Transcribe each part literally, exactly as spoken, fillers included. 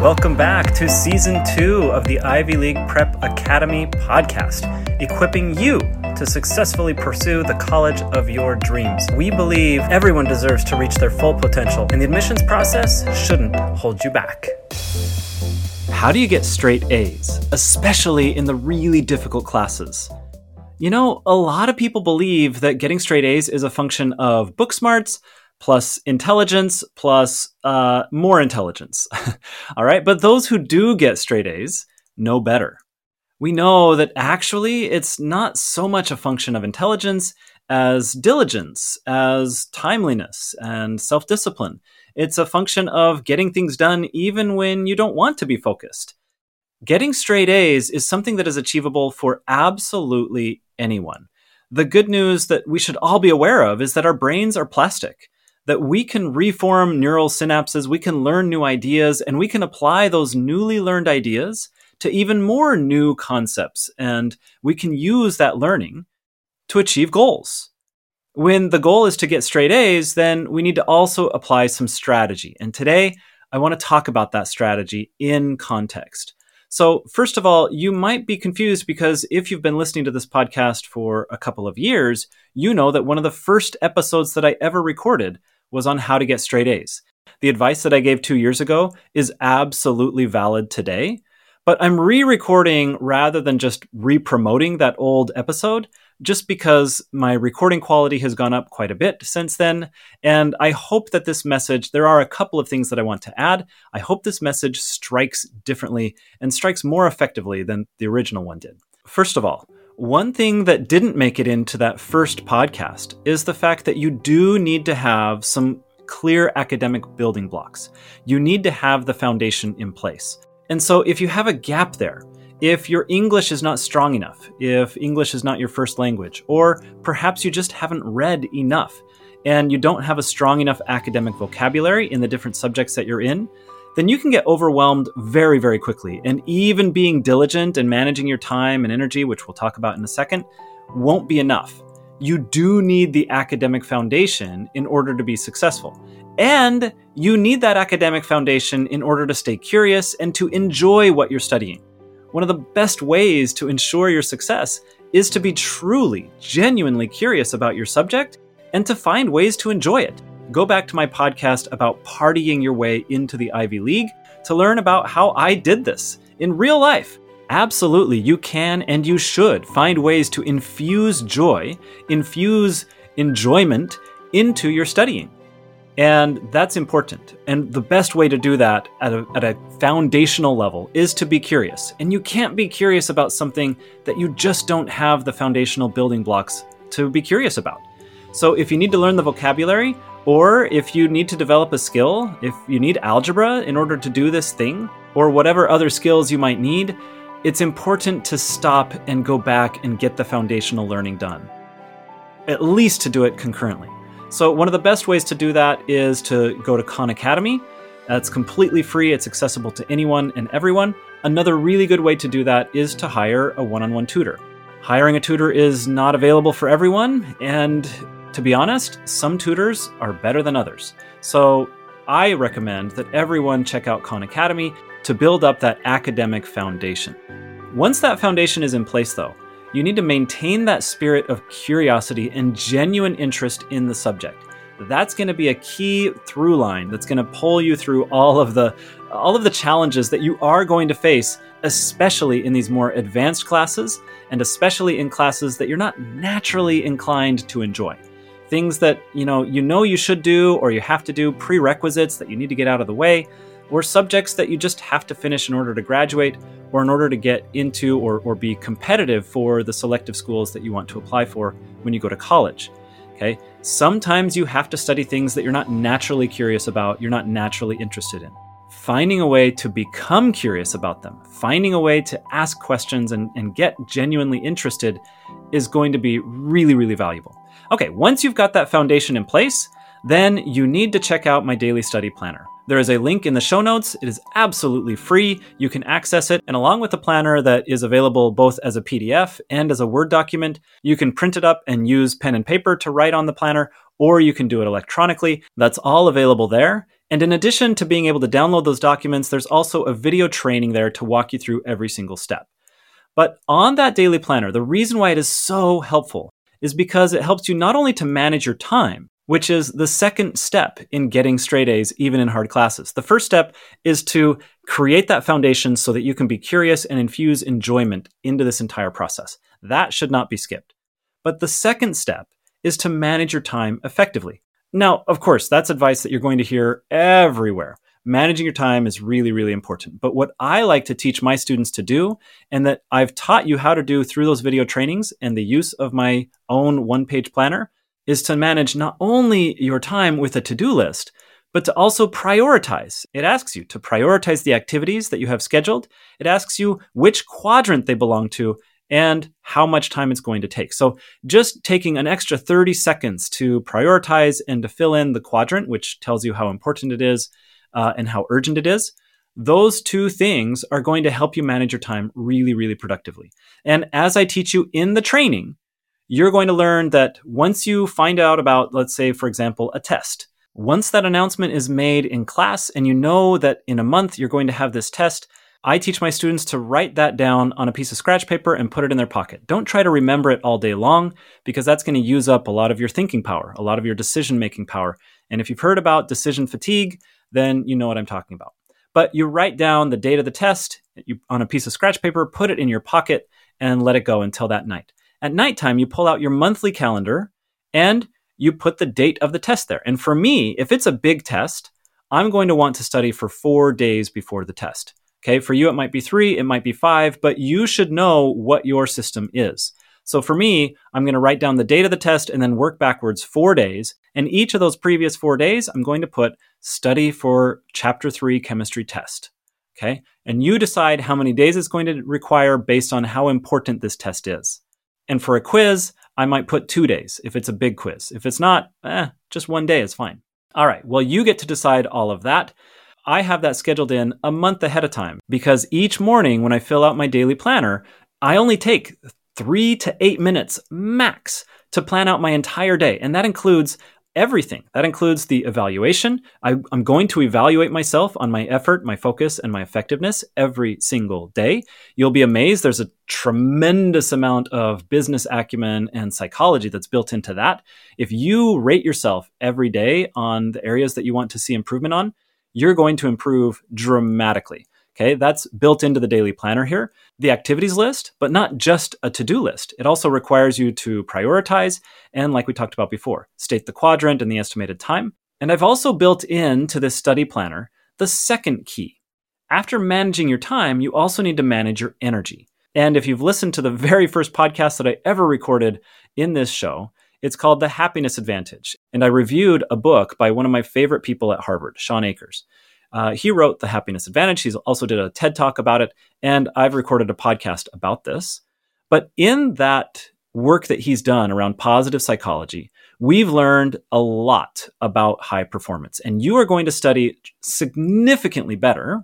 Welcome back to Season two of the Ivy League Prep Academy podcast, equipping you to successfully pursue the college of your dreams. We believe everyone deserves to reach their full potential, and the admissions process shouldn't hold you back. How do you get straight A's, especially in the really difficult classes? You know, a lot of people believe that getting straight A's is a function of book smarts, plus intelligence, plus uh, more intelligence. All right. But those who do get straight A's know better. We know that actually it's not so much a function of intelligence as diligence, as timeliness and self-discipline. It's a function of getting things done even when you don't want to be focused. Getting straight A's is something that is achievable for absolutely anyone. The good news that we should all be aware of is that our brains are plastic, that we can reform neural synapses, we can learn new ideas, and we can apply those newly learned ideas to even more new concepts. And we can use that learning to achieve goals. When the goal is to get straight A's, then we need to also apply some strategy. And today, I want to talk about that strategy in context. So first of all, you might be confused because if you've been listening to this podcast for a couple of years, you know that one of the first episodes that I ever recorded was on how to get straight A's. The advice that I gave two years ago is absolutely valid today, but I'm re-recording rather than just re-promoting that old episode just because my recording quality has gone up quite a bit since then. And I hope that this message, there are a couple of things that I want to add. I hope this message strikes differently and strikes more effectively than the original one did. First of all, one thing that didn't make it into that first podcast is the fact that you do need to have some clear academic building blocks. You need to have the foundation in place. And so if you have a gap there, if your English is not strong enough, if English is not your first language, or perhaps you just haven't read enough and you don't have a strong enough academic vocabulary in the different subjects that you're in, then you can get overwhelmed very, very quickly. And even being diligent and managing your time and energy, which we'll talk about in a second, won't be enough. You do need the academic foundation in order to be successful. And you need that academic foundation in order to stay curious and to enjoy what you're studying. One of the best ways to ensure your success is to be truly, genuinely curious about your subject and to find ways to enjoy it. Go back to my podcast about partying your way into the Ivy League to learn about how I did this in real life. Absolutely, you can and you should find ways to infuse joy, infuse enjoyment into your studying. And that's important. And the best way to do that at a, at a foundational level is to be curious. And you can't be curious about something that you just don't have the foundational building blocks to be curious about. So if you need to learn the vocabulary, or if you need to develop a skill, if you need algebra in order to do this thing, or whatever other skills you might need, it's important to stop and go back and get the foundational learning done, at least to do it concurrently. So one of the best ways to do that is to go to Khan Academy. That's completely free. It's accessible to anyone and everyone. Another really good way to do that is to hire a one-on-one tutor. Hiring a tutor is not available for everyone. And to be honest, some tutors are better than others. So I recommend that everyone check out Khan Academy to build up that academic foundation. Once that foundation is in place, though, you need to maintain that spirit of curiosity and genuine interest in the subject. That's going to be a key through line that's going to pull you through all of the all of the challenges that you are going to face, especially in these more advanced classes, and especially in classes that you're not naturally inclined to enjoy. Things that you know you know you should do or you have to do, prerequisites that you need to get out of the way, or subjects that you just have to finish in order to graduate or in order to get into or, or be competitive for the selective schools that you want to apply for when you go to college, okay? Sometimes you have to study things that you're not naturally curious about, you're not naturally interested in. Finding a way to become curious about them, finding a way to ask questions and, and get genuinely interested is going to be really, really valuable. Okay, once you've got that foundation in place, then you need to check out my daily study planner. There is a link in the show notes. It is absolutely free. You can access it. And along with the planner that is available both as a P D F and as a Word document, you can print it up and use pen and paper to write on the planner, or you can do it electronically. That's all available there. And in addition to being able to download those documents, there's also a video training there to walk you through every single step. But on that daily planner, the reason why it is so helpful is because it helps you not only to manage your time, which is the second step in getting straight A's, even in hard classes. The first step is to create that foundation so that you can be curious and infuse enjoyment into this entire process. That should not be skipped. But the second step is to manage your time effectively. Now, of course, that's advice that you're going to hear everywhere. Managing your time is really, really important. But what I like to teach my students to do, and that I've taught you how to do through those video trainings and the use of my own one-page planner, is to manage not only your time with a to-do list, but to also prioritize. It asks you to prioritize the activities that you have scheduled. It asks you which quadrant they belong to and how much time it's going to take. So just taking an extra thirty seconds to prioritize and to fill in the quadrant, which tells you how important it is uh, and how urgent it is, those two things are going to help you manage your time really, really productively. And as I teach you in the training, you're going to learn that once you find out about, let's say, for example, a test, once that announcement is made in class and you know that in a month you're going to have this test, I teach my students to write that down on a piece of scratch paper and put it in their pocket. Don't try to remember it all day long, because that's going to use up a lot of your thinking power, a lot of your decision-making power. And if you've heard about decision fatigue, then you know what I'm talking about. But you write down the date of the test you, on a piece of scratch paper, put it in your pocket, and let it go until that night. At nighttime, you pull out your monthly calendar and you put the date of the test there. And for me, if it's a big test, I'm going to want to study for four days before the test. Okay, for you, it might be three, it might be five, but you should know what your system is. So for me, I'm going to write down the date of the test and then work backwards four days. And each of those previous four days, I'm going to put study for chapter three chemistry test. Okay, and you decide how many days it's going to require based on how important this test is. And for a quiz, I might put two days if it's a big quiz. If it's not, eh, just one day is fine. All right, well, you get to decide all of that. I have that scheduled in a month ahead of time, because each morning when I fill out my daily planner, I only take three to eight minutes max to plan out my entire day. And that includes everything. That includes the evaluation. I, I'm going to evaluate myself on my effort, my focus, and my effectiveness every single day. You'll be amazed. There's a tremendous amount of business acumen and psychology that's built into that. If you rate yourself every day on the areas that you want to see improvement on, you're going to improve dramatically. Okay, that's built into the daily planner here. The activities list, but not just a to-do list. It also requires you to prioritize and, like we talked about before, state the quadrant and the estimated time. And I've also built into this study planner the second key. After managing your time, you also need to manage your energy. And if you've listened to the very first podcast that I ever recorded in this show, it's called The Happiness Advantage. And I reviewed a book by one of my favorite people at Harvard, Shawn Achor. Uh, he wrote The Happiness Advantage. He's also did a TED Talk about it, and I've recorded a podcast about this. But in that work that he's done around positive psychology, we've learned a lot about high performance. And you are going to study significantly better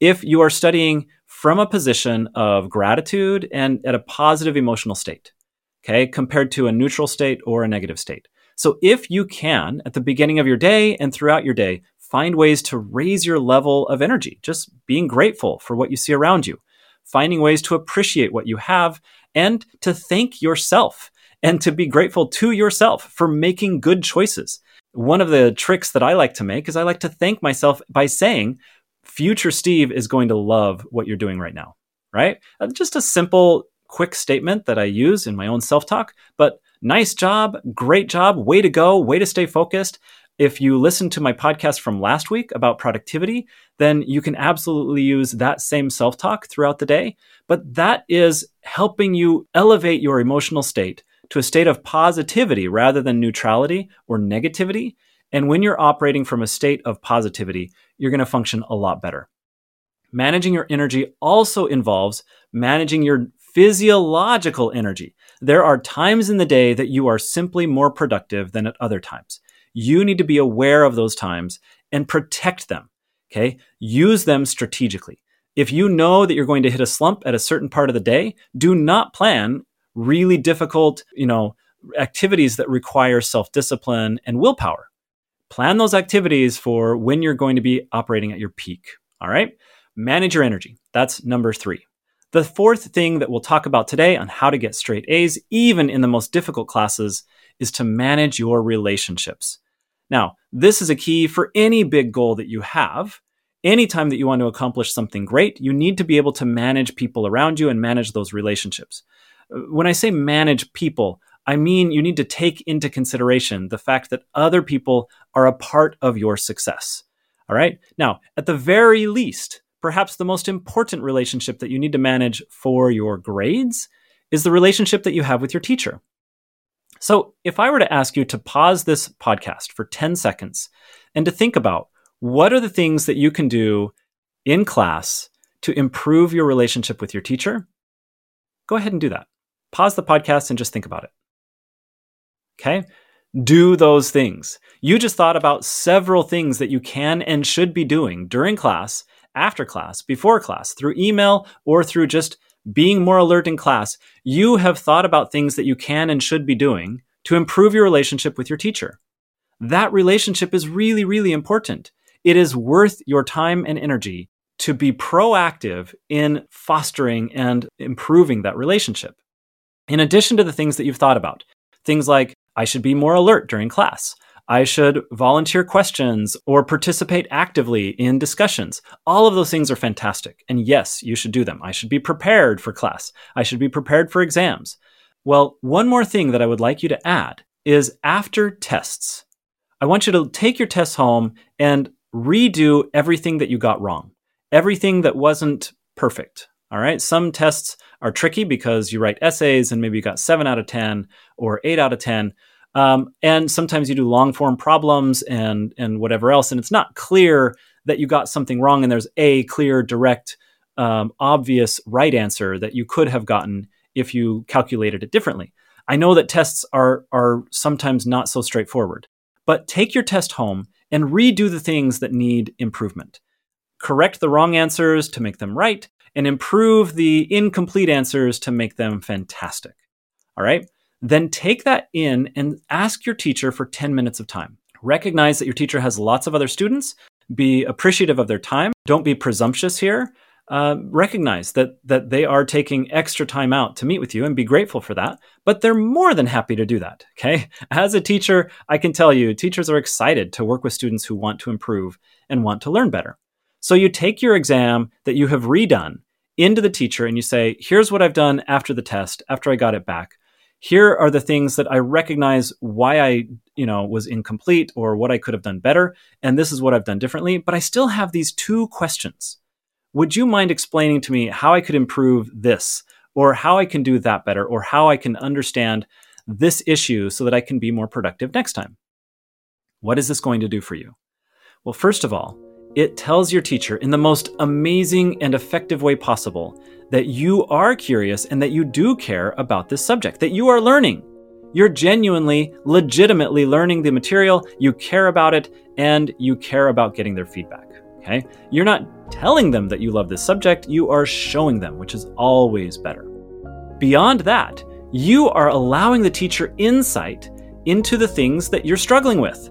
if you are studying from a position of gratitude and at a positive emotional state, okay, compared to a neutral state or a negative state. So if you can, at the beginning of your day and throughout your day, find ways to raise your level of energy, just being grateful for what you see around you, finding ways to appreciate what you have, and to thank yourself and to be grateful to yourself for making good choices. One of the tricks that I like to make is I like to thank myself by saying, future Steve is going to love what you're doing right now, right? Just a simple, quick statement that I use in my own self-talk, but nice job, great job, way to go, way to stay focused. If you listen to my podcast from last week about productivity, then you can absolutely use that same self-talk throughout the day. But that is helping you elevate your emotional state to a state of positivity rather than neutrality or negativity. And when you're operating from a state of positivity, you're going to function a lot better. Managing your energy also involves managing your physiological energy. There are times in the day that you are simply more productive than at other times. You need to be aware of those times and protect them, okay? Use them strategically. If you know that you're going to hit a slump at a certain part of the day, do not plan really difficult, you know, activities that require self-discipline and willpower. Plan those activities for when you're going to be operating at your peak. All right. Manage your energy. That's number three. The fourth thing that we'll talk about today on how to get straight A's, even in the most difficult classes, is to manage your relationships. Now, this is a key for any big goal that you have. Anytime that you want to accomplish something great, you need to be able to manage people around you and manage those relationships. When I say manage people, I mean, you need to take into consideration the fact that other people are a part of your success. All right. Now, at the very least, perhaps the most important relationship that you need to manage for your grades is the relationship that you have with your teacher. So if I were to ask you to pause this podcast for ten seconds and to think about what are the things that you can do in class to improve your relationship with your teacher, go ahead and do that. Pause the podcast and just think about it. Okay? Do those things. You just thought about several things that you can and should be doing during class, after class, before class, through email, or through just being more alert in class. You have thought about things that you can and should be doing to improve your relationship with your teacher. That relationship is really, really important. It is worth your time and energy to be proactive in fostering and improving that relationship. In addition to the things that you've thought about, things like, I should be more alert during class. I should volunteer questions or participate actively in discussions. All of those things are fantastic. And yes, you should do them. I should be prepared for class. I should be prepared for exams. Well, one more thing that I would like you to add is after tests. I want you to take your tests home and redo everything that you got wrong, everything that wasn't perfect. All right. Some tests are tricky because you write essays and maybe you got seven out of ten or eight out of ten. Um, and sometimes you do long form problems and, and whatever else. And it's not clear that you got something wrong. And there's a clear, direct, um, obvious right answer that you could have gotten if you calculated it differently. I know that tests are, are sometimes not so straightforward, but take your test home and redo the things that need improvement. Correct the wrong answers to make them right, and improve the incomplete answers to make them fantastic. All right? Then take that in and ask your teacher for ten minutes of time. Recognize that your teacher has lots of other students. Be appreciative of their time. Don't be presumptuous here. Uh, recognize that that they are taking extra time out to meet with you and be grateful for that, but they're more than happy to do that, okay? As a teacher, I can tell you, teachers are excited to work with students who want to improve and want to learn better. So you take your exam that you have redone into the teacher and you say, here's what I've done after the test, after I got it back. Here are the things that I recognize why I, you know, was incomplete or what I could have done better. And this is what I've done differently. But I still have these two questions. Would you mind explaining to me how I could improve this, or how I can do that better, or how I can understand this issue so that I can be more productive next time? What is this going to do for you? Well, first of all, it tells your teacher in the most amazing and effective way possible that you are curious and that you do care about this subject, that you are learning. You're genuinely, legitimately learning the material, you care about it, and you care about getting their feedback, okay? You're not telling them that you love this subject, you are showing them, which is always better. Beyond that, you are allowing the teacher insight into the things that you're struggling with.